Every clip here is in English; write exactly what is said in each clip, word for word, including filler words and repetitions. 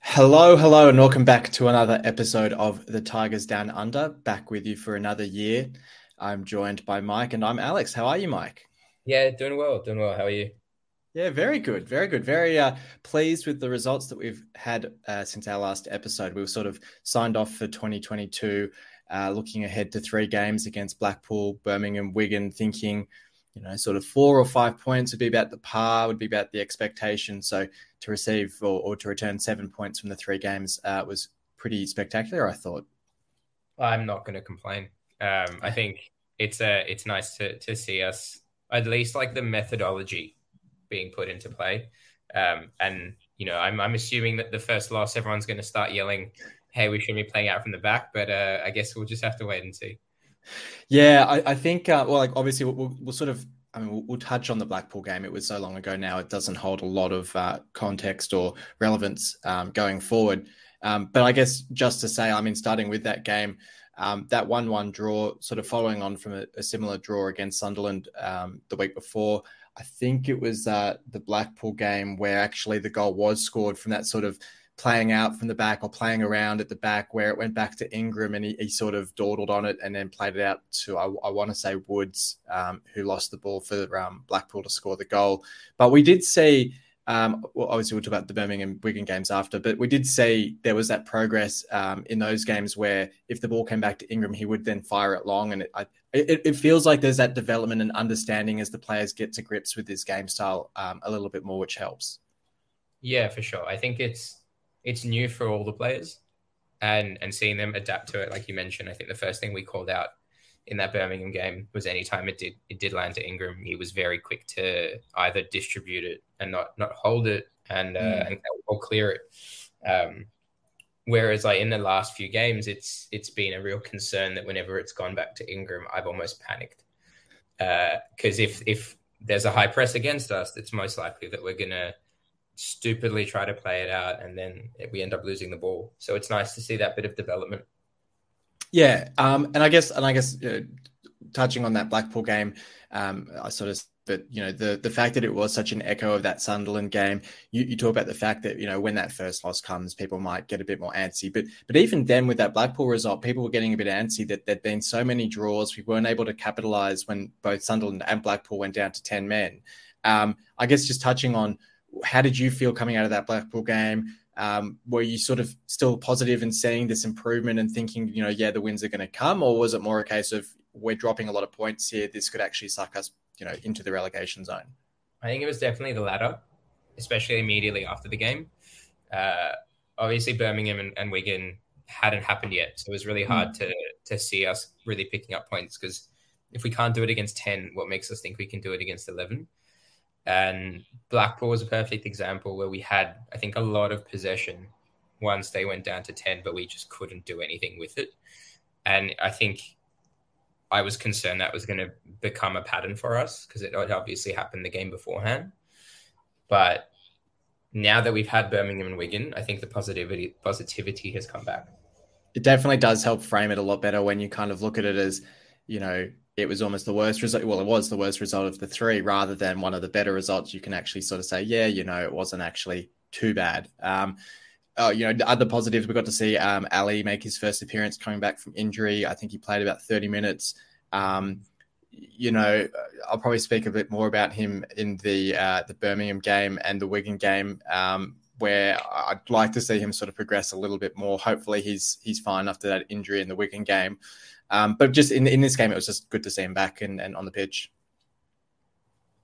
Hello, hello, and welcome back to another episode of The Tigers Down Under. Back with you for another year. I'm joined by Mike and I'm Alex. How are you, Mike? Yeah, doing well, doing well. How are you? Yeah, very good, very good. Very uh, pleased with the results that we've had uh, since our last episode. We were sort of signed off for twenty twenty-two, uh, looking ahead to three games against Blackpool, Birmingham, Wigan, thinking, you know, sort of four or five points would be about the par, would be about the expectation. So to receive or, or to return seven points from the three games uh, was pretty spectacular, I thought. I'm not going to complain. Um, I think it's uh, it's nice to, to see us, at least like the methodology being put into play. Um, and, you know, I'm, I'm assuming that the first loss, everyone's going to start yelling, hey, we should be playing out from the back. But uh, I guess we'll just have to wait and see. Yeah, I, I think, uh, well, like obviously we'll, we'll sort of, I mean, we'll, we'll touch on the Blackpool game. It was so long ago now, it doesn't hold a lot of uh, context or relevance um, going forward. Um, but I guess just to say, I mean, starting with that game, um, that one one draw, sort of following on from a, a similar draw against Sunderland um, the week before, I think it was uh, the Blackpool game where actually the goal was scored from that sort of playing out from the back or playing around at the back where it went back to Ingram and he, he sort of dawdled on it and then played it out to, I, I want to say Woods, um, who lost the ball for um, Blackpool to score the goal. But we did see, um, well, obviously we'll talk about the Birmingham Wigan games after, but we did see there was that progress um, in those games where if the ball came back to Ingram, he would then fire it long. And it, I, it, it feels like there's that development and understanding as the players get to grips with this game style um, a little bit more, which helps. Yeah, for sure. I think it's, It's new for all the players and, and seeing them adapt to it. Like you mentioned, I think the first thing we called out in that Birmingham game was anytime it did it did land to Ingram, he was very quick to either distribute it and not not hold it and, uh, mm. and or clear it. Um, whereas like in the last few games, it's it's been a real concern that whenever it's gone back to Ingram, I've almost panicked. Because uh, if, if there's a high press against us, it's most likely that we're going to stupidly try to play it out and then we end up losing the ball. So it's nice to see that bit of development. Yeah. Um, and I guess, and I guess uh, touching on that Blackpool game, um, I sort of, but you know, the, the fact that it was such an echo of that Sunderland game, you, you talk about the fact that, you know, when that first loss comes, people might get a bit more antsy, but, but even then with that Blackpool result, people were getting a bit antsy that there'd been so many draws. We weren't able to capitalize when both Sunderland and Blackpool went down to ten men. Um, I guess just touching on, how did you feel coming out of that Blackpool game? Um, were you sort of still positive and seeing this improvement and thinking, you know, yeah, the wins are going to come? Or was it more a case of we're dropping a lot of points here, this could actually suck us, you know, into the relegation zone? I think it was definitely the latter, especially immediately after the game. Uh, obviously, Birmingham and, and Wigan hadn't happened yet. So it was really hard mm. to, to see us really picking up points because if we can't do it against ten, what makes us think we can do it against eleven? And Blackpool was a perfect example where we had, I think, a lot of possession once they went down to ten, but we just couldn't do anything with it. And I think I was concerned that was going to become a pattern for us because it obviously happened the game beforehand. But now that we've had Birmingham and Wigan, I think the positivity positivity has come back. It definitely does help frame it a lot better when you kind of look at it as, you know, it was almost the worst result. Well, it was the worst result of the three rather than one of the better results. You can actually sort of say, yeah, you know, it wasn't actually too bad. Um, oh, you know, other positives, we got to see um, Ali make his first appearance coming back from injury. I think he played about thirty minutes. Um, you know, I'll probably speak a bit more about him in the, uh, the Birmingham game and the Wigan game um, where I'd like to see him sort of progress a little bit more. Hopefully he's, he's fine after that injury in the Wigan game. Um, but just in in this game, it was just good to see him back and, and on the pitch.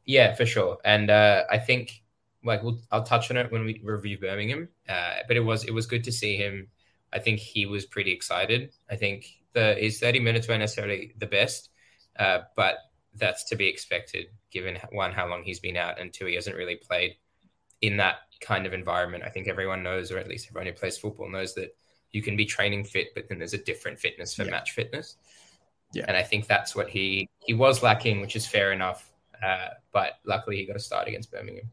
Yeah, for sure. And uh, I think like we'll, I'll touch on it when we review Birmingham. Uh, but it was it was good to see him. I think he was pretty excited. I think the his thirty minutes weren't necessarily the best, uh, but that's to be expected given one how long he's been out and two he hasn't really played in that kind of environment. I think everyone knows, or at least everyone who plays football knows that. You can be training fit, but then there's a different fitness for yeah. match fitness. Yeah. And I think that's what he, he was lacking, which is fair enough. Uh, but luckily he got a start against Birmingham.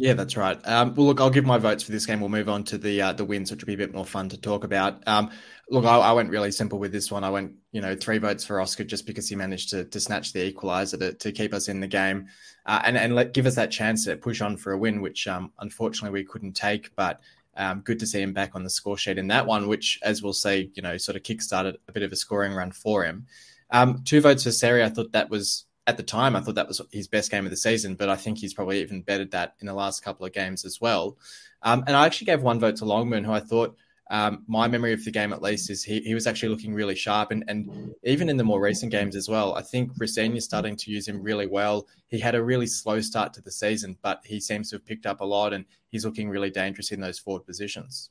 Yeah, that's right. Um, well, look, I'll give my votes for this game. We'll move on to the uh, the wins, which will be a bit more fun to talk about. Um, look, I, I went really simple with this one. I went, you know, three votes for Oscar just because he managed to to snatch the equaliser to, to keep us in the game uh, and, and let, give us that chance to push on for a win, which um, unfortunately we couldn't take. But um, good to see him back on the score sheet in that one, which, as we'll see, you know, sort of kickstarted a bit of a scoring run for him. Um, two votes for Sarri. I thought that was... At the time, I thought that was his best game of the season, but I think he's probably even bettered that in the last couple of games as well. Um, and I actually gave one vote to Longman, who I thought um, my memory of the game, at least, is he, he was actually looking really sharp. And, and even in the more recent games as well, I think Rosenia is starting to use him really well. He had a really slow start to the season, but he seems to have picked up a lot and he's looking really dangerous in those forward positions.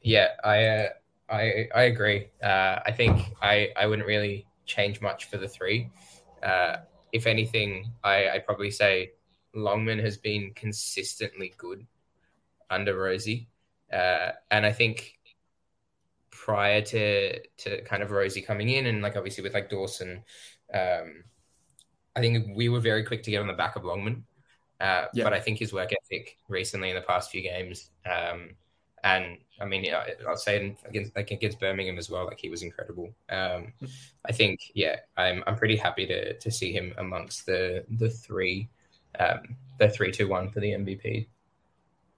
Yeah, I uh, I, I agree. Uh, I think I, I wouldn't really... change much for the three. Uh, if anything, I, I probably say Longman has been consistently good under Rosie. Uh, and I think prior to to kind of Rosie coming in and like obviously with like Dawson, um, I think we were very quick to get on the back of Longman. Uh, yeah. But I think his work ethic recently in the past few games, um, and I mean, I'll say against like against Birmingham as well. Like he was incredible. Um, I think, yeah, I'm I'm pretty happy to to see him amongst the the three, um, the three two one for the M V P.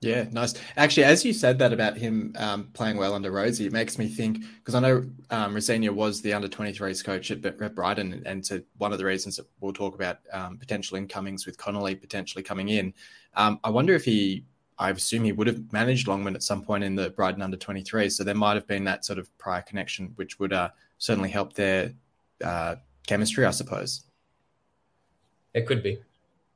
Yeah, nice. Actually, as you said that about him um, playing well under Rosie, it makes me think, because I know um, Rosenia was the under twenty-threes coach at, at Brighton, and so one of the reasons that we'll talk about um, potential incomings with Connolly potentially coming in. Um, I wonder if he. I assume he would have managed Longman at some point in the Brighton under twenty-three. So there might have been that sort of prior connection, which would uh, certainly help their uh, chemistry, I suppose. It could be.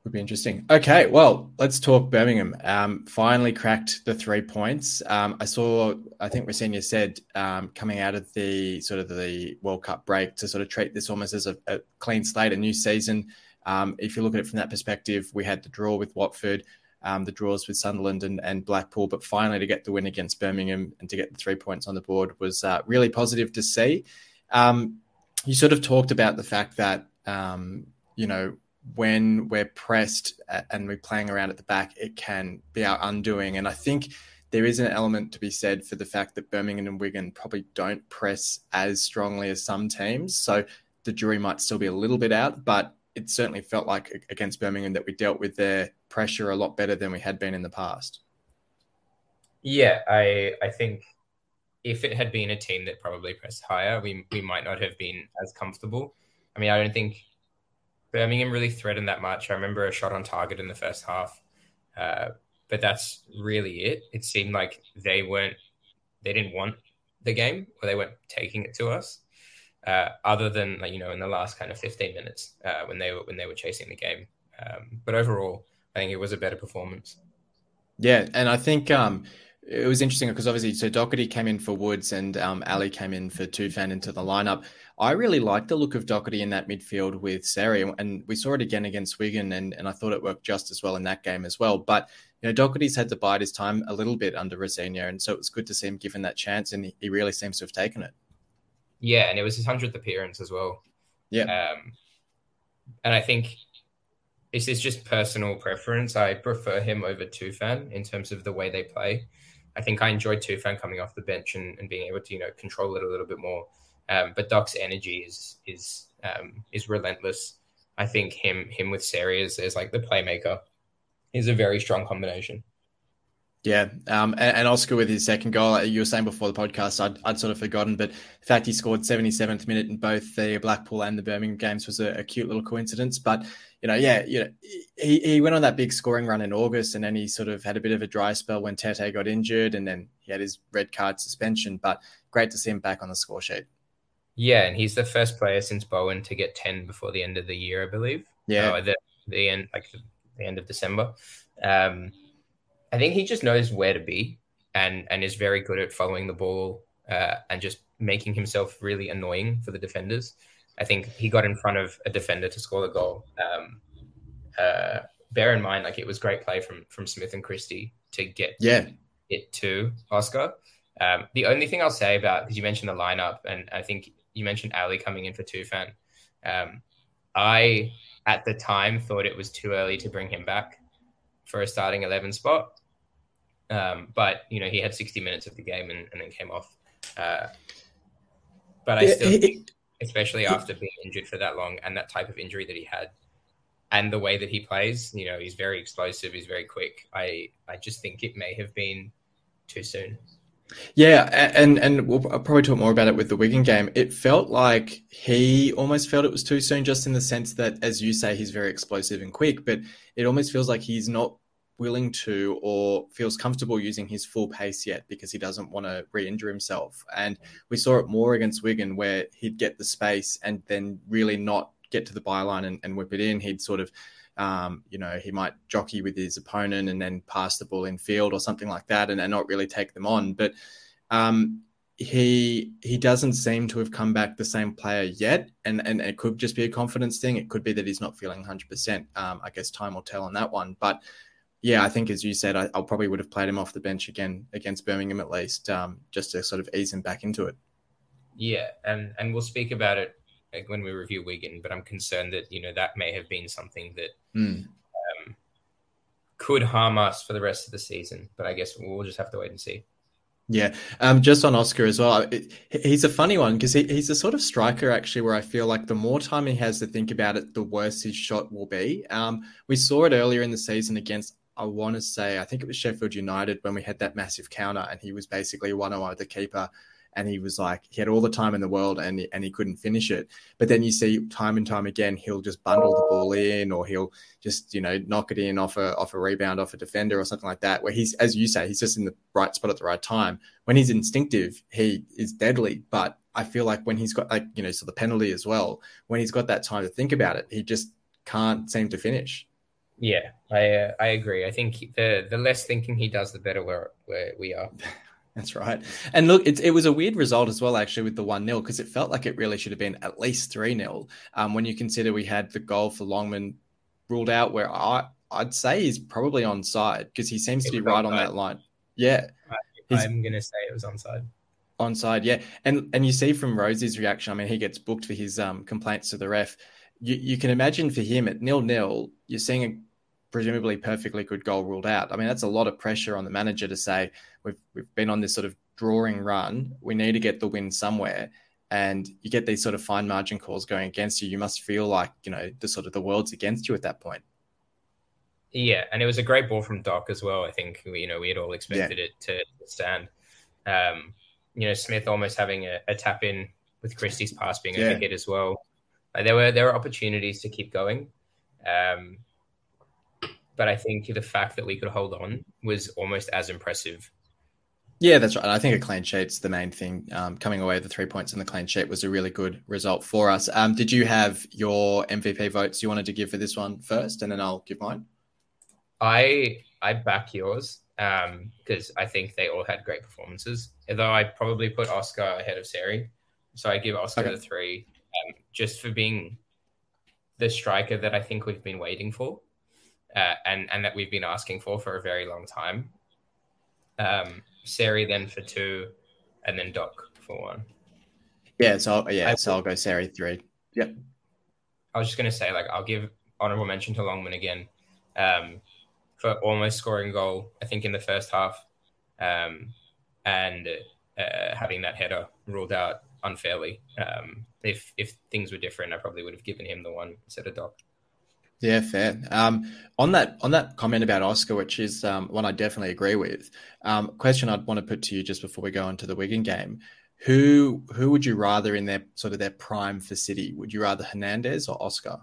Would be interesting. Okay, well, let's talk Birmingham. Um, finally cracked the three points. Um, I saw, I think Rosenia said, um, coming out of the sort of the World Cup break to sort of treat this almost as a, a clean slate, a new season. Um, if you look at it from that perspective, we had the draw with Watford, Um, the draws with Sunderland and, and Blackpool, but finally to get the win against Birmingham and to get the three points on the board was uh, really positive to see. Um, you sort of talked about the fact that, um, you know, when we're pressed and we're playing around at the back, it can be our undoing. And I think there is an element to be said for the fact that Birmingham and Wigan probably don't press as strongly as some teams. So the jury might still be a little bit out, but it certainly felt like against Birmingham that we dealt with their pressure a lot better than we had been in the past. Yeah, I I think if it had been a team that probably pressed higher, we we might not have been as comfortable. I mean, I don't think Birmingham really threatened that much. I remember a shot on target in the first half, uh, but that's really it. It seemed like they weren't, they didn't want the game or they weren't taking it to us. Uh, other than, like, you know, in the last kind of fifteen minutes uh, when they were when they were chasing the game. Um, but overall, I think it was a better performance. Yeah, and I think um, it was interesting because obviously, so Doherty came in for Woods and um, Ali came in for Tufan into the lineup. I really liked the look of Doherty in that midfield with Sarri, and we saw it again against Wigan, and, and I thought it worked just as well in that game as well. But, you know, Doherty's had to bide his time a little bit under Rosenia, and so it was good to see him given that chance, and he, he really seems to have taken it. Yeah, and it was his hundredth appearance as well. Yeah. Um, and I think this is just personal preference. I prefer him over Tufan in terms of the way they play. I think I enjoyed Tufan coming off the bench and, and being able to, you know, control it a little bit more. Um, but Doc's energy is is um, is relentless. I think him him with Sarri is, is like the playmaker is a very strong combination. Yeah, um, and, and Oscar with his second goal, you were saying before the podcast, I'd, I'd sort of forgotten, but the fact he scored seventy-seventh minute in both the Blackpool and the Birmingham games was a, a cute little coincidence. But, you know, yeah, you know, he, he went on that big scoring run in August and then he sort of had a bit of a dry spell when Tete got injured and then he had his red card suspension, but great to see him back on the score sheet. Yeah, and he's the first player since Bowen to get ten before the end of the year, I believe. Yeah. Oh, the, the end, like the end of December. Um I think he just knows where to be and, and is very good at following the ball uh, and just making himself really annoying for the defenders. I think he got in front of a defender to score the goal. Um, uh, bear in mind, like it was great play from from Smith and Christie to get yeah. it to Oscar. Um, the only thing I'll say about, because you mentioned the lineup and I think you mentioned Ali coming in for Tufan. Um, I at the time thought it was too early to bring him back for a starting eleven spot. Um, but, you know, he had sixty minutes of the game and, and then came off. Uh, but I still think, especially after being injured for that long and that type of injury that he had and the way that he plays, you know, he's very explosive, he's very quick. I, I just think it may have been too soon. Yeah, and and we'll probably talk more about it with the Wigan game. It felt like he almost felt it was too soon, just in the sense that, as you say, he's very explosive and quick, but it almost feels like he's not willing to or feels comfortable using his full pace yet because he doesn't want to re-injure himself. And we saw it more against Wigan, where he'd get the space and then really not get to the byline and, and whip it in. He'd sort of, um, you know, he might jockey with his opponent and then pass the ball in field or something like that and, and not really take them on. But um, he he doesn't seem to have come back the same player yet. And, and it could just be a confidence thing. It could be that he's not feeling one hundred percent. Um, I guess time will tell on that one. But yeah, I think, as you said, I, I probably would have played him off the bench again against Birmingham at least, um, just to sort of ease him back into it. Yeah, and, and we'll speak about it like when we review Wigan, but I'm concerned that, you know, that may have been something that mm. um, could harm us for the rest of the season. But I guess we'll just have to wait and see. Yeah, um, just on Oscar as well, it, he's a funny one because he, he's a sort of striker, actually, where I feel like the more time he has to think about it, the worse his shot will be. Um, we saw it earlier in the season against, I want to say, I think it was Sheffield United, when we had that massive counter and he was basically one-on-one with the keeper. And he was like, he had all the time in the world and he, and he couldn't finish it. But then you see time and time again, he'll just bundle the ball in, or he'll just, you know, knock it in off a, off a rebound, off a defender or something like that, where he's, as you say, he's just in the right spot at the right time. When he's instinctive, he is deadly. But I feel like when he's got, like, you know, so the penalty as well, when he's got that time to think about it, he just can't seem to finish. Yeah, I uh, I agree. I think the the less thinking he does, the better we're, we're, we are. That's right. And look, it, it was a weird result as well, actually, with the one nil, because it felt like it really should have been at least three nil. Um, when you consider we had the goal for Longman ruled out, where I, I'd say he's probably onside, because he seems to be right on that line. Yeah. I, I'm going to say it was onside. Onside, yeah. And and you see from Rosie's reaction, I mean, he gets booked for his um, complaints to the ref. You, you can imagine for him at nil nil, you're seeing a presumably perfectly good goal ruled out. I mean, that's a lot of pressure on the manager to say, we've we've been on this sort of drawing run. We need to get the win somewhere. And you get these sort of fine margin calls going against you. You must feel like, you know, the sort of the world's against you at that point. Yeah. And it was a great ball from Doc as well. I think, you know, we had all expected yeah. it to stand. Um, you know, Smith almost having a, a tap in with Christie's pass being a yeah. ticket as well. Like there were, there were opportunities to keep going. Um, But I think the fact that we could hold on was almost as impressive. Yeah, that's right. I think a clean sheet's the main thing. Um, coming away with the three points and the clean sheet was a really good result for us. Um, did you have your M V P votes you wanted to give for this one first, and then I'll give mine? I I back yours because um, I think they all had great performances. Although I probably put Oscar ahead of Sarri, so I give Oscar okay. the three um, just for being the striker that I think we've been waiting for. Uh, and, and that we've been asking for for a very long time. Um, Sarri then for two, and then Doc for one. Yeah, so, yeah, I, so I'll go Sarri three. Yep. I was just going to say, like, I'll give honourable mention to Longman again um, for almost scoring a goal, I think, in the first half, um, and uh, having that header ruled out unfairly. Um, if, if things were different, I probably would have given him the one instead of Doc. Yeah, fair. Um, on that on that comment about Oscar, which is um, one I definitely agree with, um, question I'd want to put to you just before we go on to the Wigan game, who who would you rather in their sort of their prime for City? Would you rather Hernandez or Oscar?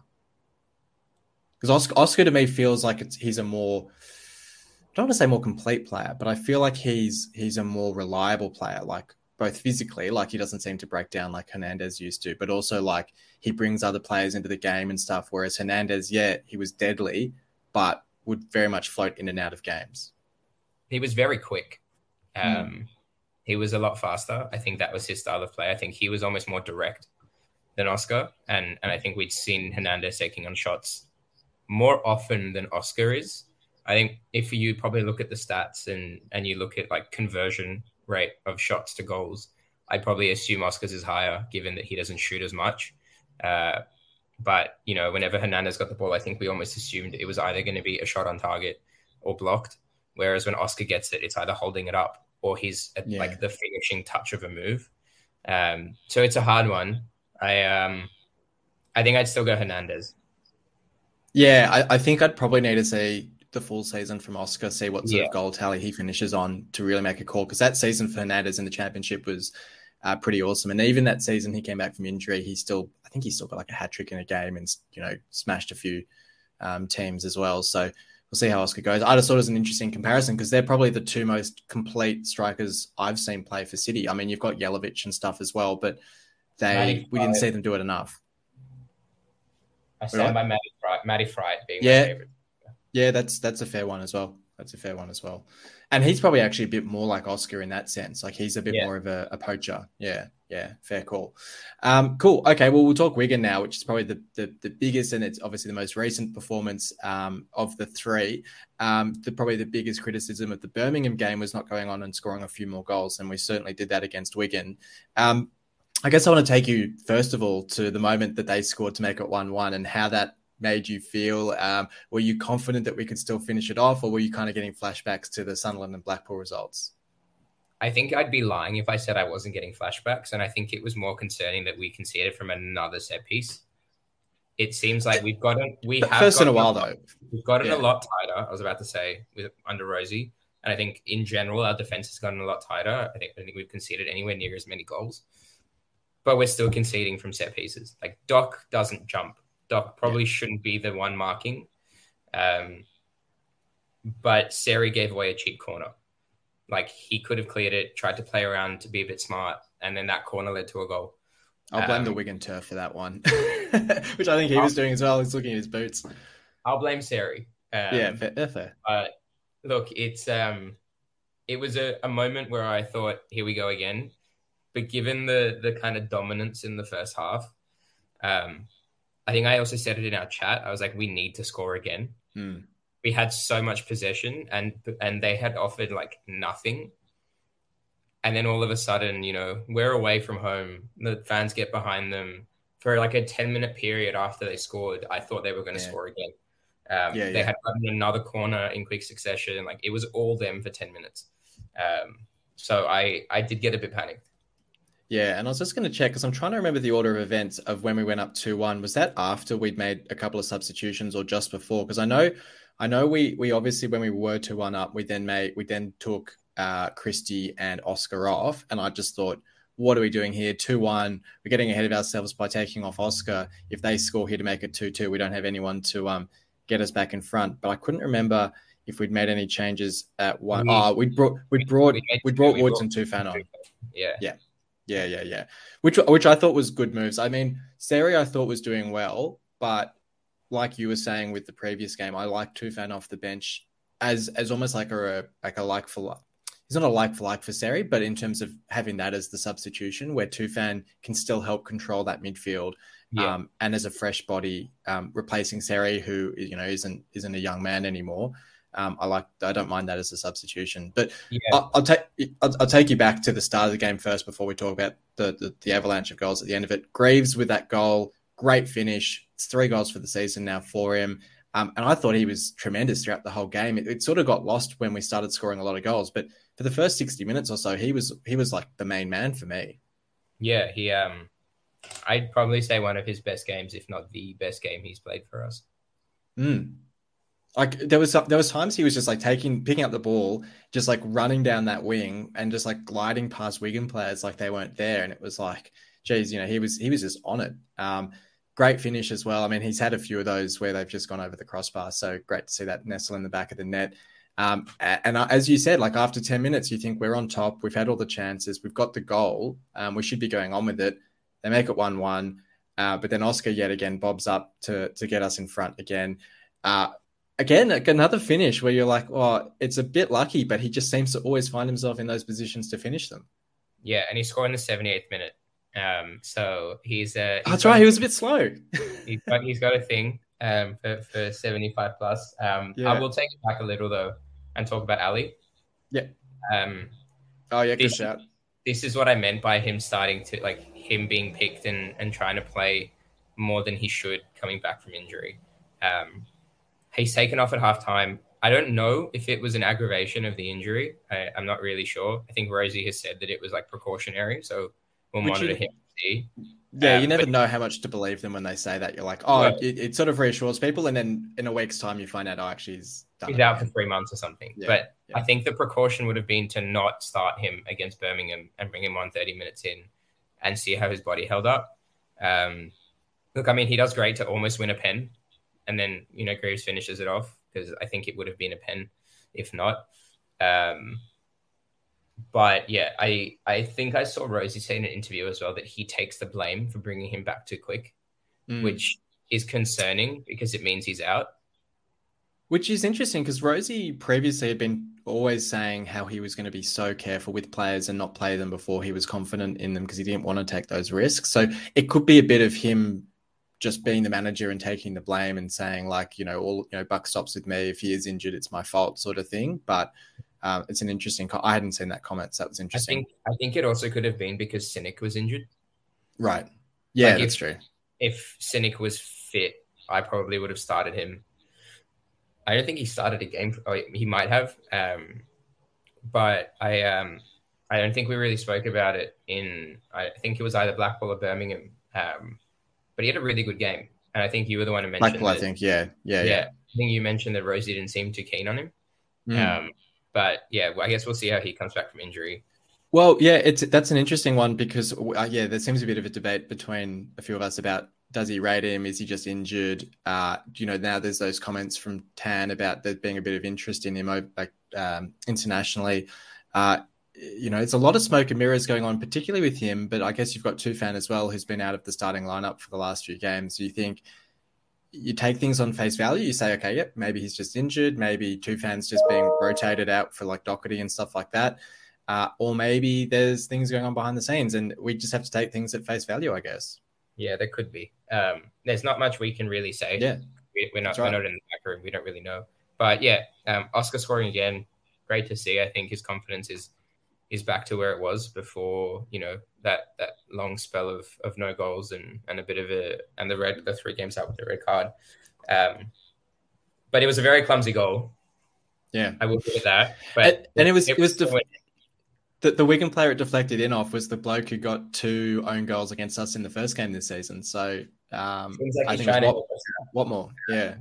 Because Oscar, Oscar to me feels like it's, he's a more, I don't want to say more complete player, but I feel like he's he's a more reliable player, like both physically, like he doesn't seem to break down like Hernandez used to, but also like he brings other players into the game and stuff. Whereas Hernandez, yeah, he was deadly, but would very much float in and out of games. He was very quick. Um, mm. He was a lot faster. I think that was his style of play. I think he was almost more direct than Oscar. And, and I think we'd seen Hernandez taking on shots more often than Oscar is. I think if you probably look at the stats and, and you look at like conversion rate of shots to goals, I'd probably assume Oscar's is higher given that he doesn't shoot as much. Uh, But, you know, whenever Hernandez got the ball, I think we almost assumed it was either going to be a shot on target or blocked. Whereas when Oscar gets it, it's either holding it up or he's at, yeah. like the finishing touch of a move. Um, so it's a hard one. I um, I think I'd still go Hernandez. Yeah, I, I think I'd probably need to see the full season from Oscar, see what sort yeah. of goal tally he finishes on to really make a call. Because that season for Hernandez in the Championship was uh, pretty awesome. And even that season he came back from injury, he still, I think he still got like a hat trick in a game and, you know, smashed a few um, teams as well. So we'll see how Oscar goes. I just thought it was an interesting comparison because they're probably the two most complete strikers I've seen play for City. I mean, you've got Yelovich and stuff as well, but they we didn't see them do it enough. I stand by Matty Fry, Matty Fry being yeah. my favourite. Yeah, that's that's a fair one as well. That's a fair one as well. And he's probably actually a bit more like Oscar in that sense. Like he's a bit yeah. more of a, a poacher. Yeah, yeah, fair call. Um, cool. Okay, well, we'll talk Wigan now, which is probably the, the, the biggest and it's obviously the most recent performance um, of the three. Um, the probably the biggest criticism of the Birmingham game was not going on and scoring a few more goals, and we certainly did that against Wigan. Um, I guess I want to take you, first of all, to the moment that they scored to make it one one and how that made you feel. Um, were you confident that we could still finish it off, or were you kind of getting flashbacks to the Sunderland and Blackpool results? I think I'd be lying if I said I wasn't getting flashbacks, and I think it was more concerning that we conceded from another set piece. It seems like we've gotten... We have first gotten, in a while, though. We've gotten yeah. a lot tighter, I was about to say, with under Rosie, and I think in general our defence has gotten a lot tighter. I think, I think we've conceded anywhere near as many goals. But we're still conceding from set pieces. Like, Doc doesn't jump. Doc probably yeah. shouldn't be the one marking. Um, but Sarri gave away a cheap corner. Like, he could have cleared it, tried to play around to be a bit smart, and then that corner led to a goal. I'll um, blame the Wigan turf for that one, which I think he I'll, was doing as well. He's looking at his boots. I'll blame Sarri. Um, yeah, fair, fair. But look, it's, um, it was a, a moment where I thought, here we go again. But given the the kind of dominance in the first half, um, I think I also said it in our chat. I was like, we need to score again. Mm. We had so much possession, and and they had offered like nothing. And then all of a sudden, you know, we're away from home. The fans get behind them for like a ten minute period after they scored. I thought they were going to yeah. score again. Um, yeah, they yeah. had another corner in quick succession. Like, it was all them for ten minutes. Um, so I, I did get a bit panicked. Yeah, and I was just going to check because I'm trying to remember the order of events of when we went up two one. Was that after we'd made a couple of substitutions or just before? Because I know, I know we we obviously when we were two one up, we then made we then took uh, Christie and Oscar off, and I just thought, what are we doing here? two one, we're getting ahead of ourselves by taking off Oscar. If they score here to make it two two, we don't have anyone to um get us back in front. But I couldn't remember if we'd made any changes at one. We, oh, we brought we brought we, we brought we Woods brought, and Tufan on. Yeah, yeah. Yeah, yeah, yeah. Which which I thought was good moves. I mean, Sarri I thought was doing well, but like you were saying with the previous game, I like Tufan off the bench as as almost like a like a like for like. He's not a like for like for Sarri, but in terms of having that as the substitution where Tufan can still help control that midfield, yeah. um, and as a fresh body um, replacing Sarri, who you know isn't isn't a young man anymore. Um, I like. I don't mind that as a substitution, but yeah. I'll, I'll take. I'll, I'll take you back to the start of the game first before we talk about the, the the avalanche of goals at the end of it. Greaves with that goal, great finish. It's three goals for the season now for him, um, and I thought he was tremendous throughout the whole game. It, it sort of got lost when we started scoring a lot of goals, but for the first sixty minutes or so, he was he was like the main man for me. Yeah, he. Um, I'd probably say one of his best games, if not the best game he's played for us. Hmm. Like there was there was times he was just like taking picking up the ball, just like running down that wing and just like gliding past Wigan players like they weren't there, and it was like, geez, you know, he was he was just on it. Um, great finish as well. I mean, he's had a few of those where they've just gone over the crossbar, so great to see that nestle in the back of the net. Um, and as you said, like after ten minutes, you think we're on top, we've had all the chances, we've got the goal, um, we should be going on with it. They make it one one, uh, but then Oscar yet again bobs up to to get us in front again. Uh, Again, another finish where you're like, oh, it's a bit lucky, but he just seems to always find himself in those positions to finish them. Yeah, and he scored in the seventy-eighth minute. Um, so he's... Uh, he's oh, that's got, right, he was a bit slow. he's, got, he's got a thing um, for, for seventy-five plus. Um, yeah. I will take it back a little, though, and talk about Ali. Yeah. Um, oh, yeah, this, good shout. This is what I meant by him starting to... Like, him being picked and, and trying to play more than he should coming back from injury. Um, he's taken off at halftime. I don't know if it was an aggravation of the injury. I, I'm not really sure. I think Rosie has said that it was like precautionary, so we'll Would monitor you, him to see. Yeah, um, you never but, know how much to believe them when they say that. You're like, oh, well, it, it sort of reassures people, and then in a week's time you find out, oh, actually he's done he's it out again. For three months or something. Yeah, but yeah. I think the precaution would have been to not start him against Birmingham and bring him on thirty minutes in and see how his body held up. Um, look, I mean, he does great to almost win a pen, and then, you know, Greaves finishes it off, because I think it would have been a pen if not. Um, but yeah, I, I think I saw Rosie say in an interview as well that he takes the blame for bringing him back too quick, mm. which is concerning because it means he's out. Which is interesting because Rosie previously had been always saying how he was going to be so careful with players and not play them before he was confident in them because he didn't want to take those risks. So it could be a bit of him just being the manager and taking the blame and saying, like, you know, all, you know, buck stops with me. If he is injured, it's my fault, sort of thing. But um, it's an interesting, co- I hadn't seen that comment. So that was interesting. I think, I think it also could have been because Sinik was injured. Right. Yeah, like that's if, true. If Sinik was fit, I probably would have started him. I don't think he started a game. Oh, he might have. Um, but I, um, I don't think we really spoke about it in, I think it was either Blackpool or Birmingham. Um, But he had a really good game. And I think you were the one who mentioned Blackpool, that, I think, yeah, yeah, yeah. Yeah. I think you mentioned that Rosie didn't seem too keen on him. Mm. Um, but, yeah, well, I guess we'll see how he comes back from injury. Well, yeah, it's that's an interesting one because, uh, yeah, there seems a bit of a debate between a few of us about does he rate him? Is he just injured? Uh, you know, now there's those comments from Tan about there being a bit of interest in him like um, internationally. Uh You know, it's a lot of smoke and mirrors going on, particularly with him. But I guess you've got Tufan as well, who's been out of the starting lineup for the last few games. So you think you take things on face value. You say, okay, yep, maybe he's just injured. Maybe Tufan's just being rotated out for like Doherty and stuff like that. Uh, or maybe there's things going on behind the scenes and we just have to take things at face value, I guess. Yeah, there could be. Um, there's not much we can really say. Yeah, we, We're not, right. we're not in the back room. We don't really know. But yeah, um, Oscar scoring again. Great to see. I think his confidence is... is back to where it was before, you know, that, that long spell of, of no goals and, and a bit of a, and the red, the three games out with the red card. Um, but it was a very clumsy goal. Yeah. I will give it that. But and, and it was, it was, def- the, the Wigan player it deflected in off was the bloke who got two own goals against us in the first game this season. So um, like I think it was Wat- Watmore. Yeah.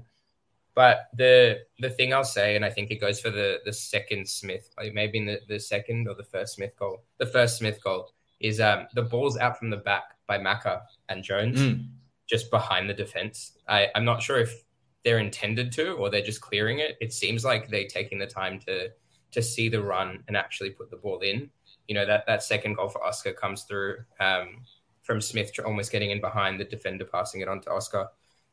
But the the thing I'll say, and I think it goes for the, the second Smith, like maybe in the, the second or the first Smith goal, the first Smith goal is um, the ball's out from the back by Macca and Jones, mm. just behind the defence. I, I'm not sure if they're intended to or they're just clearing it. It seems like they're taking the time to to see the run and actually put the ball in. You know, that, that second goal for Oscar comes through um, from Smith almost getting in behind the defender, passing it on to Oscar.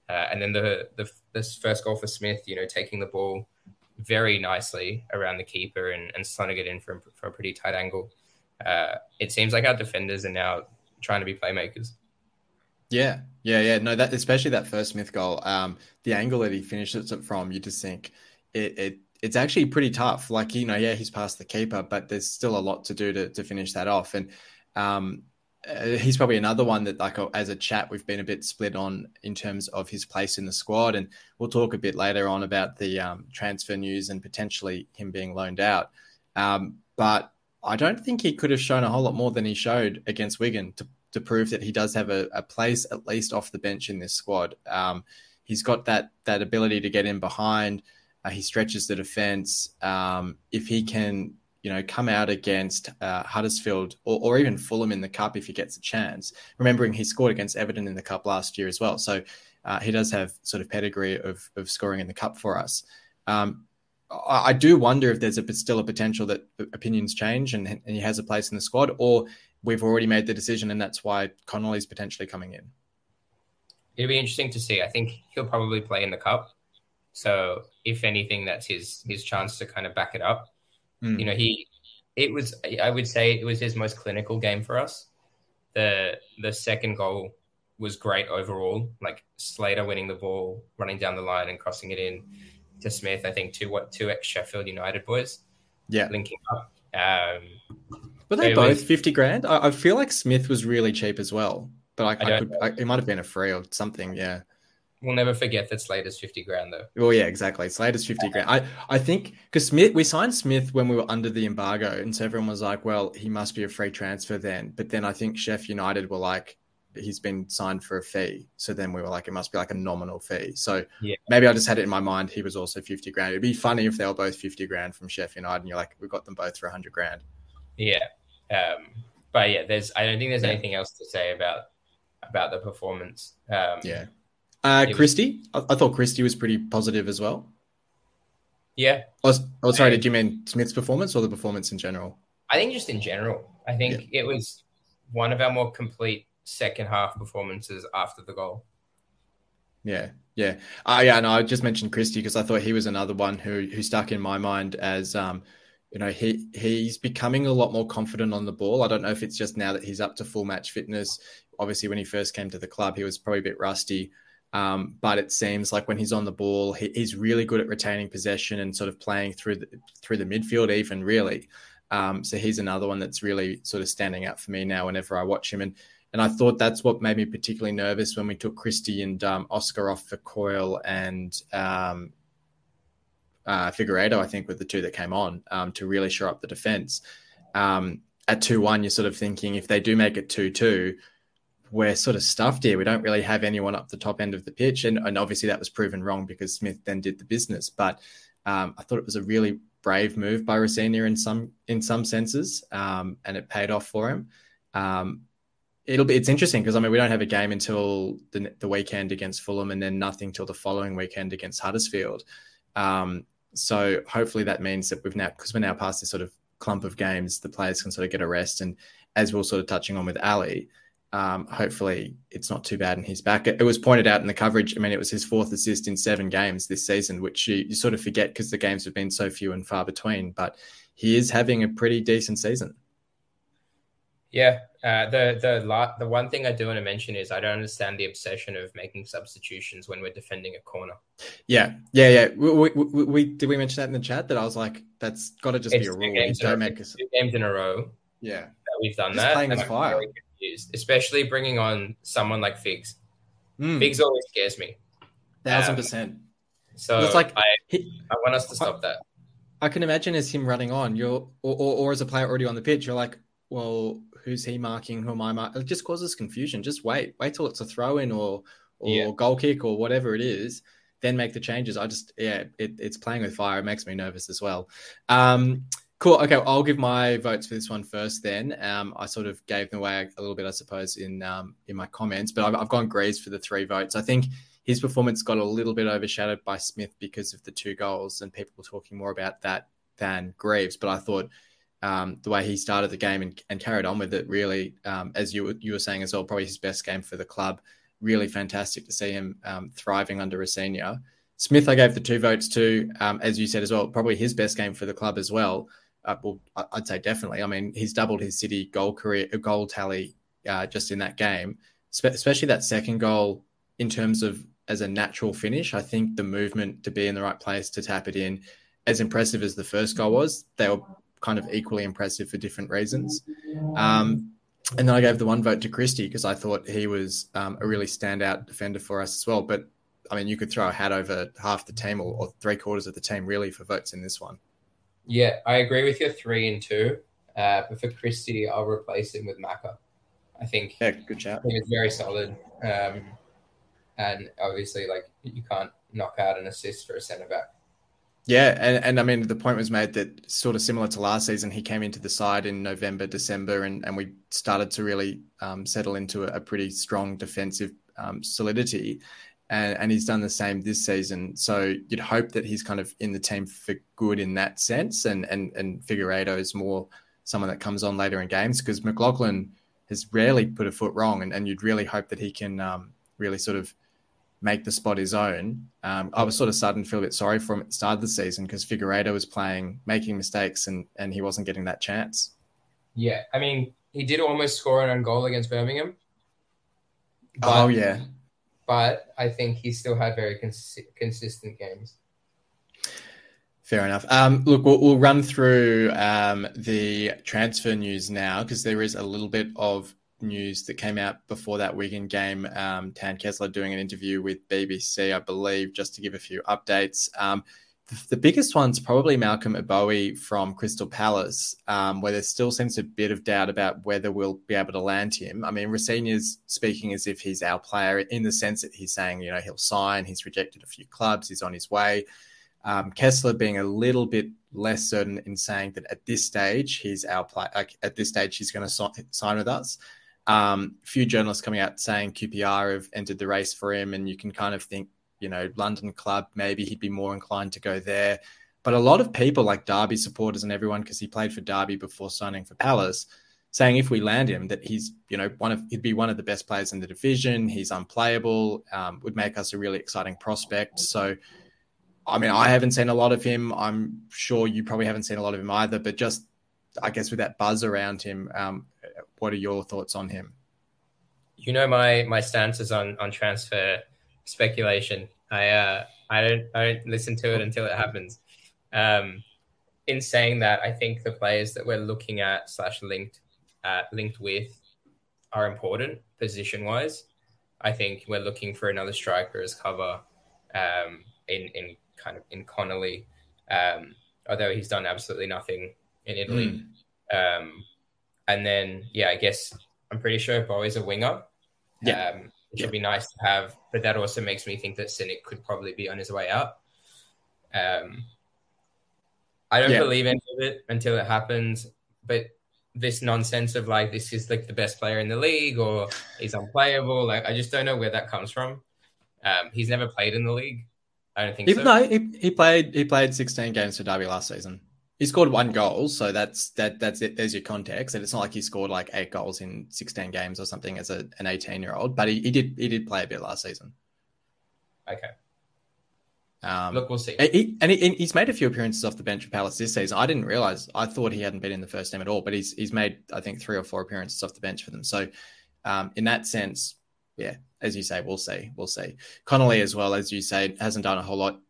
Uh, and then the, the this first goal for Smith, you know, taking the ball very nicely around the keeper and, and slotting it in from, from a pretty tight angle. Uh, it seems like our defenders are now trying to be playmakers. Yeah, yeah, yeah. No, that especially that first Smith goal, um, the angle that he finishes it from, you just think it, it it's actually pretty tough. Like, you know, yeah, he's past the keeper, but there's still a lot to do to, to finish that off. And um he's probably another one that, like, as a chat, we've been a bit split on in terms of his place in the squad. And we'll talk a bit later on about the um, transfer news and potentially him being loaned out. Um, but I don't think he could have shown a whole lot more than he showed against Wigan to, to prove that he does have a, a place, at least off the bench, in this squad. Um, he's got that, that ability to get in behind. Uh, he stretches the defence. Um, if he can... you know, come out against uh, Huddersfield or, or even Fulham in the Cup if he gets a chance, remembering he scored against Everton in the Cup last year as well. So uh, he does have sort of pedigree of, of scoring in the Cup for us. Um, I, I do wonder if there's a, still a potential that opinions change and, and he has a place in the squad, or we've already made the decision and that's why Connolly's potentially coming in. It'll be interesting to see. I think he'll probably play in the Cup. So if anything, that's his his chance to kind of back it up. You know, he, it was, I would say it was his most clinical game for us. The the second goal was great overall, like Slater winning the ball, running down the line and crossing it in to Smith, I think, to what, two ex-Sheffield United boys. Yeah. Linking up. Um, Were they both was, fifty grand? I, I feel like Smith was really cheap as well. But I, I, I could. I, it might have been a free or something. Yeah. We'll never forget that Slater's fifty grand though. Well, yeah, exactly. Slater's fifty grand. I, I think because Smith, we signed Smith when we were under the embargo, and so everyone was like, "Well, he must be a free transfer then." But then I think Sheffield United were like, "He's been signed for a fee," so then we were like, "It must be like a nominal fee." So yeah. Maybe I just had it in my mind he was also fifty grand. It'd be funny if they were both fifty grand from Sheffield United, and you're like, "We got them both for a hundred grand." Yeah, um, but yeah, there's. I don't think there's yeah. anything else to say about about the performance. Um, yeah. Uh, Christie, I-, I thought Christie was pretty positive as well. Yeah. Oh, oh, sorry, did you mean Smith's performance or the performance in general? I think just in general. I think yeah. it was one of our more complete second half performances after the goal. Yeah, yeah. Uh, yeah, and no, I just mentioned Christie because I thought he was another one who who stuck in my mind as, um, you know, he he's becoming a lot more confident on the ball. I don't know if it's just now that he's up to full match fitness. Obviously, when he first came to the club, he was probably a bit rusty. Um, but it seems like when he's on the ball, he, he's really good at retaining possession and sort of playing through the, through the midfield even, really. Um, so he's another one that's really sort of standing out for me now whenever I watch him. And and I thought that's what made me particularly nervous when we took Christie and um, Oscar off for Coyle and um, uh, Figueiredo, I think, were the two that came on um, to really shore up the defence. Um, at two one, you're sort of thinking if they do make it two two, we're sort of stuffed here. We don't really have anyone up the top end of the pitch. And, and obviously that was proven wrong because Smith then did the business. But um, I thought it was a really brave move by Rosenia in some in some senses, um, and it paid off for him. Um, it'll be It's interesting because, I mean, we don't have a game until the, the weekend against Fulham and then nothing till the following weekend against Huddersfield. Um, so hopefully that means that we've now, because we're now past this sort of clump of games, the players can sort of get a rest. And as we we're sort of touching on with Ali, Um, hopefully it's not too bad and he's back. It, it was pointed out in the coverage. I mean, it was his fourth assist in seven games this season, which you, you sort of forget because the games have been so few and far between, but he is having a pretty decent season. Yeah. Uh, the, the, la- the one thing I do want to mention is I don't understand the obsession of making substitutions when we're defending a corner. Yeah. Yeah. Yeah. We, we, we did we mention that in the chat that I was like, that's got to just it's be a rule. Games don't make a... Two games in a row. Yeah. That we've done just that. Playing with fire. Really especially bringing on someone like Figs. Mm. Figs always scares me. Thousand um, percent. So it's like I, he, I want us to stop I, that. I can imagine as him running on, you're or, or, or as a player already on the pitch, you're like, well, who's he marking? Who am I marking? It just causes confusion. Just wait. Wait till it's a throw in or or yeah. goal kick or whatever it is. Then make the changes. I just, yeah, it, it's playing with fire. It makes me nervous as well. Um, Cool. Okay, well, I'll give my votes for this one first then. Um, I sort of gave them away a little bit, I suppose, in um, in my comments, but I've, I've gone Greaves for the three votes. I think his performance got a little bit overshadowed by Smith because of the two goals, and people were talking more about that than Greaves. But I thought um, the way he started the game and, and carried on with it really, um, as you, you were saying as well, probably his best game for the club. Really fantastic to see him um, thriving under Rosenia. Smith, I gave the two votes to, um, as you said as well, probably his best game for the club as well. Uh, well, I'd say definitely. I mean, he's doubled his City goal career, goal tally uh, just in that game, Spe- especially that second goal in terms of as a natural finish. I think the movement to be in the right place to tap it in, as impressive as the first goal was, they were kind of equally impressive for different reasons. Um, and then I gave the one vote to Christie because I thought he was um, a really standout defender for us as well. But, I mean, you could throw a hat over half the team or, or three quarters of the team really for votes in this one. Yeah, I agree with your three and two. Uh, but for Christie, I'll replace him with Macca. I think yeah, good shout. He was very solid. Um, and obviously, like, you can't knock out an assist for a centre-back. Yeah, and, and I mean, the point was made that sort of similar to last season, he came into the side in November, December, and, and we started to really um, settle into a, a pretty strong defensive um, solidity. And, and he's done the same this season. So you'd hope that he's kind of in the team for good in that sense. And and and Figueiredo is more someone that comes on later in games because McLaughlin has rarely put a foot wrong. And, and you'd really hope that he can um, really sort of make the spot his own. Um, I was sort of starting to feel a bit sorry for him at the start of the season because Figueiredo was playing, making mistakes, and and he wasn't getting that chance. Yeah. I mean, he did almost score an own goal against Birmingham. But- oh, yeah. But I think he still had very cons- consistent games. Fair enough. Um, look, we'll, we'll run through um, the transfer news now because there is a little bit of news that came out before that Wigan game, um, Tan Kesler doing an interview with B B C, I believe, just to give a few updates. Um, the, the biggest one's probably Malcolm Ebowie from Crystal Palace, um, where there still seems a bit of doubt about whether we'll be able to land him. I mean, Rosenia's speaking as if he's our player in the sense that he's saying, you know, he'll sign, he's rejected a few clubs, he's on his way. Um, Kesler being a little bit less certain in saying that at this stage he's our player. Like, at this stage he's going to so- sign with us. Um, a few journalists coming out saying Q P R have entered the race for him, and you can kind of think, you know, London club, maybe he'd be more inclined to go there. But a lot of people, like Derby supporters and everyone, because he played for Derby before signing for Palace, saying if we land him, that he's, you know, one of he'd be one of the best players in the division. He's unplayable. Um, would make us a really exciting prospect. So. I mean, I haven't seen a lot of him. I'm sure you probably haven't seen a lot of him either, but just, I guess, with that buzz around him, um, what are your thoughts on him? You know, my, my stances on, on transfer speculation. I, uh, I don't, I don't listen to it until it happens. Um, in saying that, I think the players that we're looking at slash linked, uh, linked with are important position wise. I think we're looking for another striker as cover, um, in, in, kind of in Connolly, um, although he's done absolutely nothing in Italy. Mm. Um, and then, yeah, I guess I'm pretty sure Bowie's a winger. Yeah. Um, it should yeah. be nice to have, but that also makes me think that Sinik could probably be on his way out. Um, I don't yeah. believe any of it until it happens, but this nonsense of like, this is like the best player in the league or he's unplayable. Like, I just don't know where that comes from. Um, he's never played in the league. I don't think Even so. No, he, he played he played sixteen games for Derby last season. He scored one goal, so that's that that's it. There's your context. And it's not like he scored like eight goals in sixteen games or something as a, an eighteen-year-old, but he, he did he did play a bit last season. Okay. Um, Look, we'll see. He, and he, he's made a few appearances off the bench for Palace this season. I didn't realise. I thought he hadn't been in the first team at all, but he's he's made, I think, three or four appearances off the bench for them. So um, in that sense, yeah. As you say, we'll see. We'll see. Connolly, as well, as you say, hasn't done a whole lot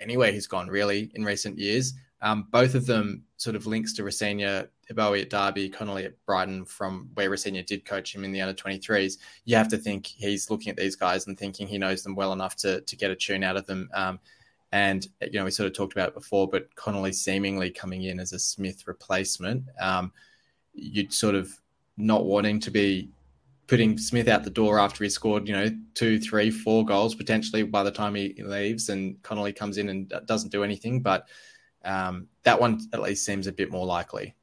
anywhere he's gone, really, in recent years. Um, both of them sort of links to Rosenia, Ebowie at Derby, Connolly at Brighton, from where Rosenia did coach him in the under twenty-threes. You have to think he's looking at these guys and thinking he knows them well enough to, to get a tune out of them. Um, and, you know, we sort of talked about it before, but Connolly seemingly coming in as a Smith replacement. Um, you'd sort of not wanting to be putting Smith out the door after he scored, you know, two, three, four goals potentially by the time he leaves, and Connolly comes in and doesn't do anything. But um, that one at least seems a bit more likely.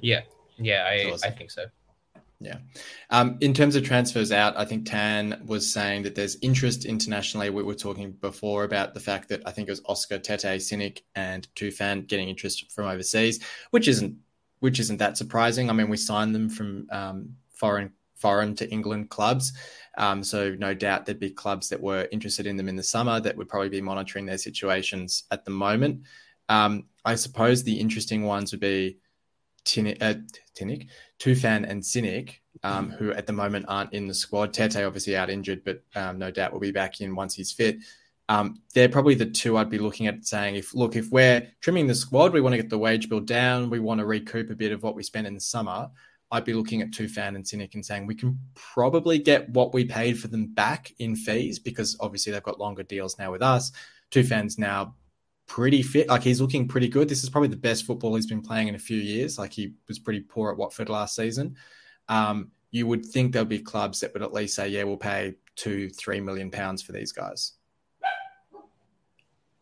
Yeah, yeah, I, I think so. Yeah. Um, in terms of transfers out, I think Tan was saying that there's interest internationally. We were talking before about the fact that I think it was Oscar, Tete, Sinik and Tufan getting interest from overseas, which isn't which isn't that surprising. I mean, we signed them from um, foreign foreign to England clubs. Um, so no doubt there'd be clubs that were interested in them in the summer that would probably be monitoring their situations at the moment. Um, I suppose the interesting ones would be Tin- uh, Tinik, Tufan and Sinik, um, who at the moment aren't in the squad. Tete obviously out injured, but um, no doubt will be back in once he's fit. Um, they're probably the two I'd be looking at saying, if look, if we're trimming the squad, we want to get the wage bill down, we want to recoup a bit of what we spent in the summer, I'd be looking at Tufan and Sinik and saying we can probably get what we paid for them back in fees, because obviously they've got longer deals now with us. Tufan's now pretty fit. Like, he's looking pretty good. This is probably the best football he's been playing in a few years. Like, he was pretty poor at Watford last season. Um, you would think there'll be clubs that would at least say, yeah, we'll pay two, three million pounds for these guys.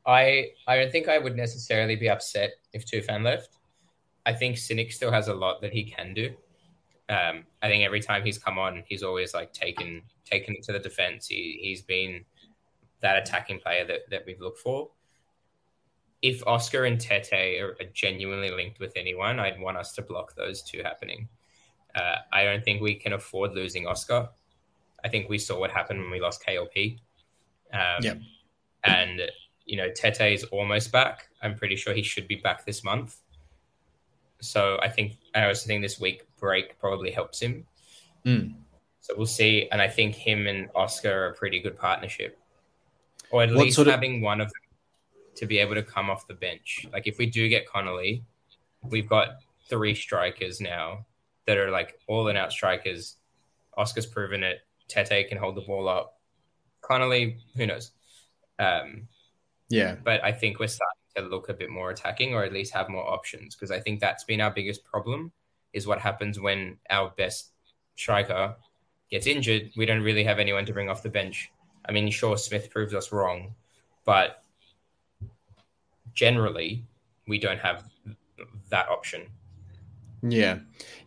I, I don't think I would necessarily be upset if Tufan left. I think Sinik still has a lot that he can do. Um, I think every time he's come on, he's always like taken taken it to the defense. He, he's been that attacking player that, that we've looked for. If Oscar and Tete are genuinely linked with anyone, I'd want us to block those two happening. Uh, I don't think we can afford losing Oscar. I think we saw what happened when we lost K L P. Um, yeah. And... You know, Tete is almost back. I'm pretty sure he should be back this month. So I think, I also think this week break probably helps him. Mm. So we'll see. And I think him and Oscar are a pretty good partnership. Or at what least sort of... having one of them to be able to come off the bench. Like, if we do get Connolly, we've got three strikers now that are like all in out strikers. Oscar's proven it. Tete can hold the ball up. Connolly, who knows? Um, yeah. But I think we're starting to look a bit more attacking, or at least have more options, because I think that's been our biggest problem, is what happens when our best striker gets injured. We don't really have anyone to bring off the bench. I mean, sure, Smith proves us wrong, but generally we don't have that option. Yeah.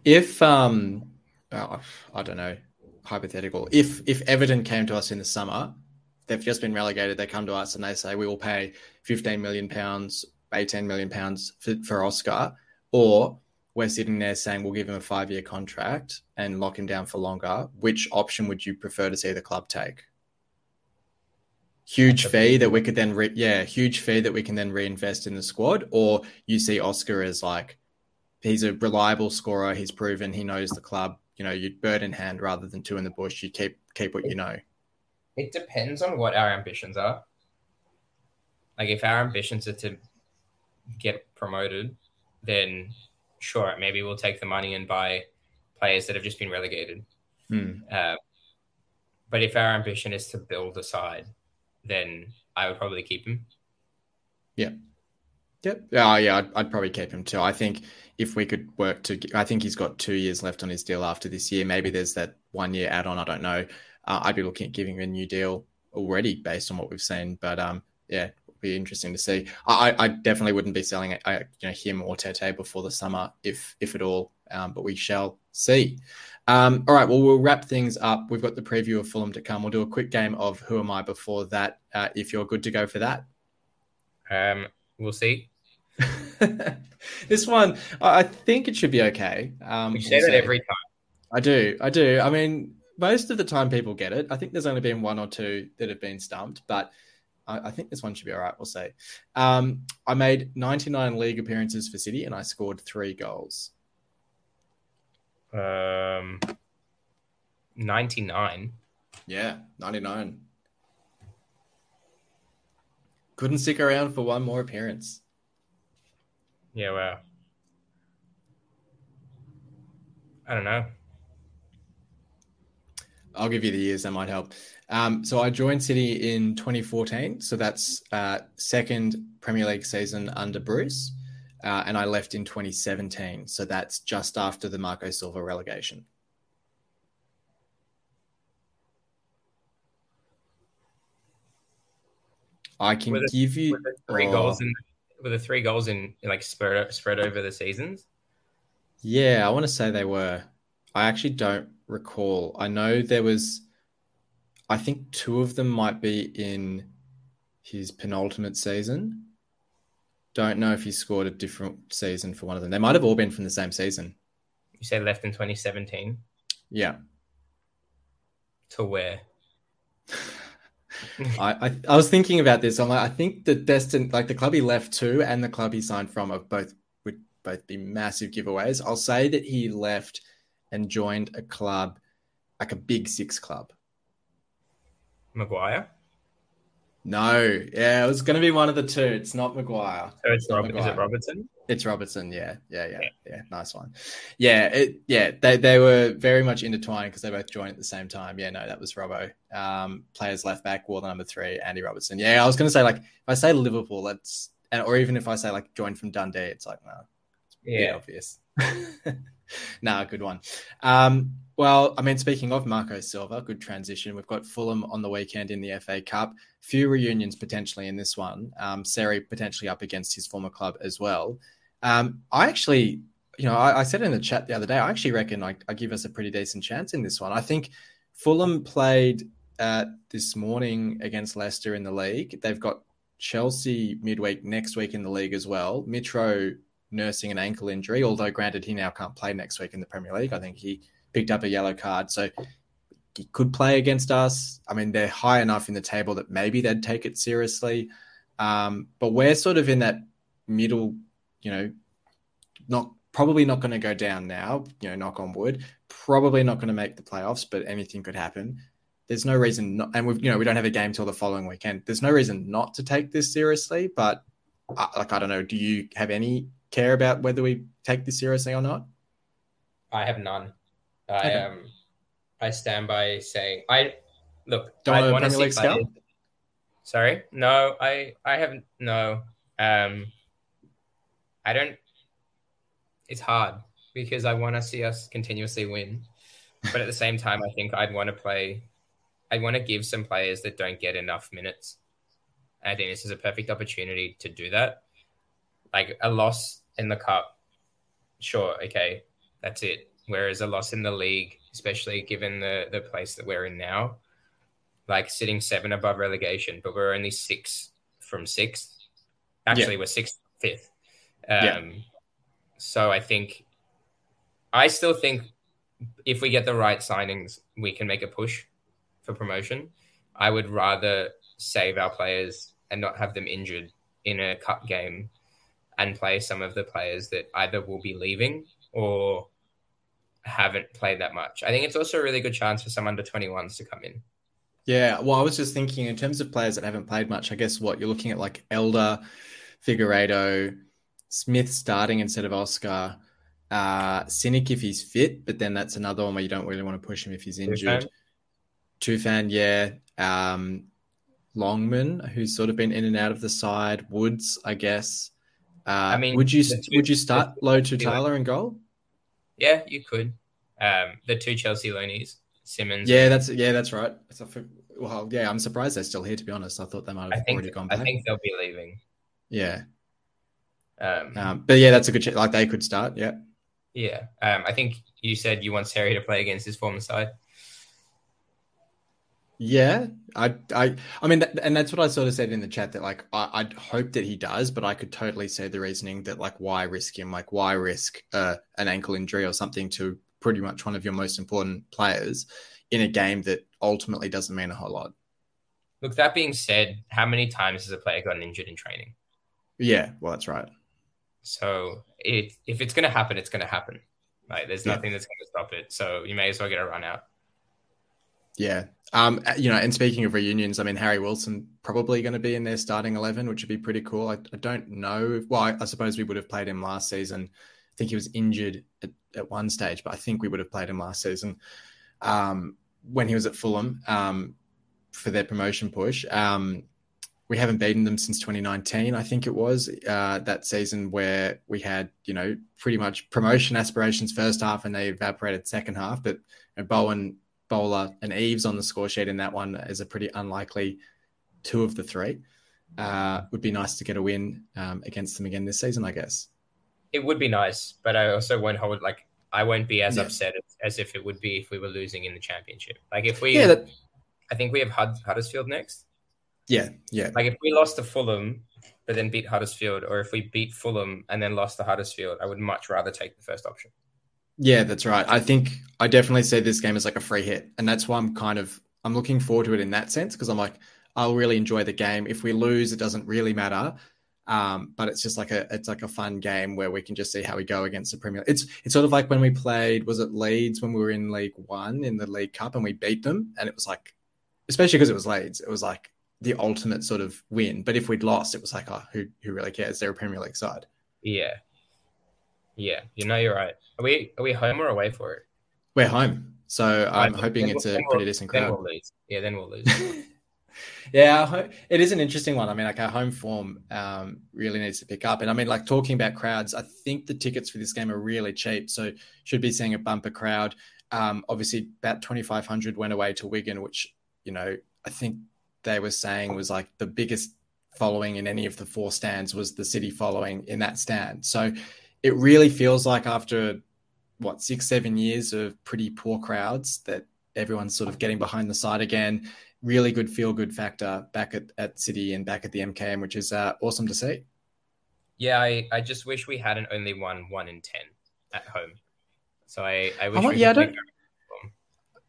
If, um, oh, I don't know, hypothetical, if if Everton came to us in the summer, they've just been relegated, they come to us and they say, we will pay fifteen million pounds, eighteen million pounds for, for Oscar, or we're sitting there saying we'll give him a five-year contract and lock him down for longer, which option would you prefer to see the club take? Huge fee that we could then, re- yeah, huge fee that we can then reinvest in the squad, or you see Oscar as like, he's a reliable scorer, he's proven, he knows the club, you know, you'd bird in hand rather than two in the bush, you keep keep what you know. It depends on what our ambitions are. Like, if our ambitions are to get promoted, then sure, maybe we'll take the money and buy players that have just been relegated. Hmm. Uh, but if our ambition is to build a side, then I would probably keep him. Yeah. Yep. Oh, yeah, I'd, I'd probably keep him too. I think if we could work to... I think he's got two years left on his deal after this year. Maybe there's that one-year add-on, I don't know. Uh, I'd be looking at giving him a new deal already based on what we've seen. But, um, yeah, it would be interesting to see. I, I definitely wouldn't be selling I, you know, him or Tete before the summer, if if at all. Um, but we shall see. Um, all right, well, we'll wrap things up. We've got the preview of Fulham to come. We'll do a quick game of Who Am I before that, uh, if you're good to go for that. Um, we'll see. This one, I think it should be okay. Um, you say that every time. I do, I do. I mean, most of the time people get it. I think there's only been one or two that have been stumped, but I, I think this one should be all right, we'll see. Um, I made ninety-nine league appearances for City and I scored three goals. Um, ninety-nine. Yeah, ninety-nine. Couldn't stick around for one more appearance. Yeah, wow. I don't know. I'll give you the years, that might help. Um, so I joined City in twenty fourteen. So that's uh, second Premier League season under Bruce. Uh, and I left in twenty seventeen. So that's just after the Marco Silva relegation. I can the, give you the three oh, goals in were the three goals in like spread spread over the seasons. Yeah, I want to say they were. I actually don't recall. I know there was. I think two of them might be in his penultimate season. Don't know if he scored a different season for one of them. They might have all been from the same season. You say left in twenty seventeen? Yeah. To where? I, I I was thinking about this. I'm like, I think the destined, like the club he left to and the club he signed from, are both would both be massive giveaways. I'll say that he left and joined a club, like a big six club. Maguire? No, yeah, it was going to be one of the two. It's not Maguire. So it's, it's Rob- Maguire. Is it Robertson? It's Robertson. Yeah, yeah, yeah, yeah. yeah. Nice one. Yeah, it, yeah. They they were very much intertwined because they both joined at the same time. Yeah, no, that was Robbo. Um, players left back, world number three, Andy Robertson. Yeah, I was going to say like if I say Liverpool, that's and or even if I say like joined from Dundee, it's like no, it's pretty yeah, obvious. Nah, good one. Um, well, I mean, speaking of Marco Silva, good transition. We've got Fulham on the weekend in the F A Cup. Few reunions potentially in this one. Um, Sarri potentially up against his former club as well. Um, I actually, you know, I, I said in the chat the other day, I actually reckon I, I give us a pretty decent chance in this one. I think Fulham played uh, this morning against Leicester in the league. They've got Chelsea midweek next week in the league as well. Mitro nursing an ankle injury, although granted he now can't play next week in the Premier League. I think he picked up a yellow card, so he could play against us. I mean, they're high enough in the table that maybe they'd take it seriously. Um, but we're sort of in that middle, you know, not probably not going to go down now, you know, knock on wood, probably not going to make the playoffs, but anything could happen. There's no reason not, and we've, you know, we don't have a game till the following weekend. There's no reason not to take this seriously, but I, like, I don't know, do you have any care about whether we take this seriously or not? I have none. I okay. um, I stand by saying I look. Don't I want to see League Sorry, no. I I haven't. No. Um, I don't. It's hard because I want to see us continuously win, but at the same time, I think I'd want to play. I'd want to give some players that don't get enough minutes. I think this is a perfect opportunity to do that. Like a loss in the cup, sure, okay, that's it. Whereas a loss in the league, especially given the, the place that we're in now, like sitting seven above relegation, but we're only six from sixth. Actually, yeah. we're sixth, fifth. Um, yeah. So I think, I still think if we get the right signings, we can make a push for promotion. I would rather save our players and not have them injured in a cup game and play some of the players that either will be leaving or haven't played that much. I think it's also a really good chance for some under twenty-ones to come in. Yeah, well, I was just thinking in terms of players that haven't played much, I guess what you're looking at like Elder, Figueiredo, Smith starting instead of Oscar, uh, Sinik if he's fit, but then that's another one where you don't really want to push him if he's injured. Tufan, yeah. Um, Longman, who's sort of been in and out of the side. Woods, I guess. Uh, I mean, would you two, would you start Low to Tyler in goal? Yeah, you could. Um, the two Chelsea loanies, Simmons. Yeah, that's yeah, that's right. That's a, well, yeah, I'm surprised they're still here. To be honest, I thought they might have think, already gone back. I think they'll be leaving. Yeah. Um, um, but yeah, that's a good ch- like they could start. Yeah. Yeah, um, I think you said you want Sarri to play against his former side. Yeah, I, I, I mean, that, and that's what I sort of said in the chat that like I, I'd hope that he does, but I could totally see the reasoning that like why risk him, like why risk uh, an ankle injury or something to pretty much one of your most important players in a game that ultimately doesn't mean a whole lot. Look, that being said, how many times has a player gotten injured in training? Yeah, well, that's right. So it, if it's going to happen, it's going to happen. Like there's yeah. nothing that's going to stop it. So you may as well get a run out. Yeah. Um, you know, and speaking of reunions, I mean, Harry Wilson probably going to be in their starting eleven, which would be pretty cool. I, I don't know. If, well, I, I suppose we would have played him last season. I think he was injured at, at one stage, but I think we would have played him last season um, when he was at Fulham um, for their promotion push. Um, we haven't beaten them since twenty nineteen, I think it was, uh, that season where we had, you know, pretty much promotion aspirations first half and they evaporated second half. But you know, Bowen... Bowler and Eves on the score sheet in that one is a pretty unlikely two of the three. Uh, would be nice to get a win um, against them again this season, I guess. It would be nice, but I also won't hold like I won't be as yeah. upset as, as if it would be if we were losing in the championship. Like if we, yeah, that... I think we have Hud- Huddersfield next. Yeah, yeah. Like if we lost to Fulham but then beat Huddersfield, or if we beat Fulham and then lost to Huddersfield, I would much rather take the first option. Yeah, that's right. I think I definitely see this game as like a free hit. And that's why I'm kind of, I'm looking forward to it in that sense. Cause I'm like, I'll really enjoy the game. If we lose, it doesn't really matter. Um, but it's just like a, it's like a fun game where we can just see how we go against the Premier. It's, it's sort of like when we played, was it Leeds when we were in League One in the League Cup and we beat them. And it was like, especially cause it was Leeds, it was like the ultimate sort of win. But if we'd lost, it was like, oh, who, who really cares? They're a Premier League side. Yeah. Yeah, you know you're right. Are we are we home or away for it? We're home, so I'm right, hoping it's a we'll, pretty decent crowd. Then we'll lose. Yeah, then we'll lose. yeah, it is an interesting one. I mean, like our home form um, really needs to pick up. And I mean, like talking about crowds, I think the tickets for this game are really cheap, so should be seeing a bumper crowd. Um, obviously, about twenty-five hundred went away to Wigan, which you know I think they were saying was like the biggest following in any of the four stands was the city following in that stand. So. It really feels like after, what, six, seven years of pretty poor crowds that everyone's sort of getting behind the side again. Really good feel-good factor back at, at City and back at the M K M, which is uh, awesome to see. Yeah, I, I just wish we hadn't only won one in ten at home. So I, I wish I want, we yeah, could I don't,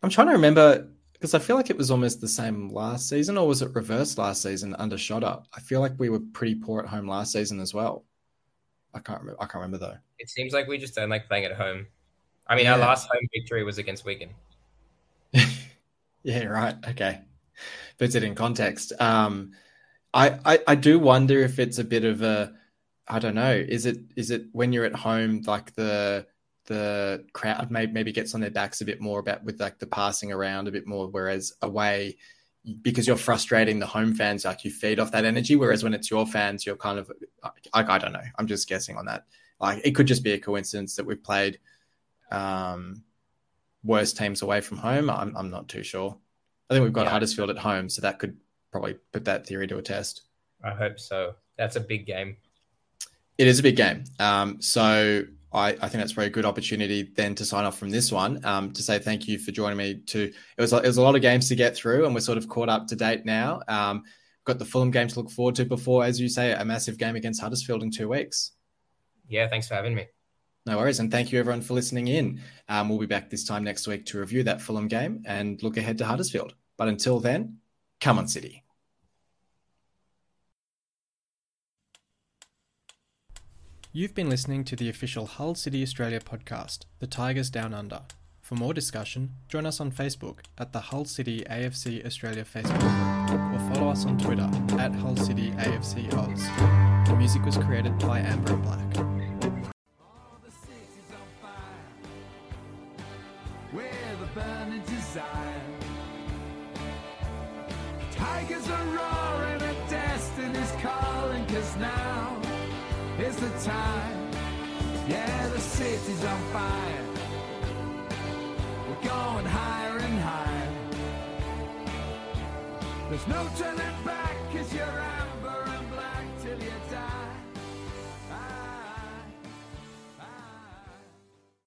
I'm trying to remember, because I feel like it was almost the same last season, or was it reversed last season under Shotter? I feel like we were pretty poor at home last season as well. I can't remember. I can't remember though. It seems like we just don't like playing at home. I mean, yeah. Our last home victory was against Wigan. yeah, right. Okay, puts it in context. Um, I, I I do wonder if it's a bit of a, I don't know. Is it is it when you're at home like the the crowd maybe gets on their backs a bit more about with like the passing around a bit more, whereas away, because you're frustrating the home fans, like you feed off that energy, whereas when it's your fans, you're kind of, I, I don't know, I'm just guessing on that. Like it could just be a coincidence that we've played um, worse teams away from home. I'm, I'm not too sure. I think we've got yeah. Huddersfield at home, so that could probably put that theory to a test. I hope so. That's a big game. It is a big game. Um, so I, I think that's a very good opportunity then to sign off from this one, um, to say thank you for joining me. To it was it was a lot of games to get through, and we're sort of caught up to date now. Um, got the Fulham game to look forward to before, as you say, a massive game against Huddersfield in two weeks. Yeah, thanks for having me. No worries, and thank you everyone for listening in. Um, we'll be back this time next week to review that Fulham game and look ahead to Huddersfield. But until then, come on, City. You've been listening to the official Hull City Australia podcast, The Tigers Down Under. For more discussion, join us on Facebook at the Hull City A F C Australia Facebook group, or follow us on Twitter at Hull City A F C Oz. The music was created by Amber and Black. All the city's on fire, with a burning desire. Tigers are roaring and destiny's calling, 'cause now is the time. Yeah, the city's on fire. We're going higher and higher. There's no turning back, 'cause you're out.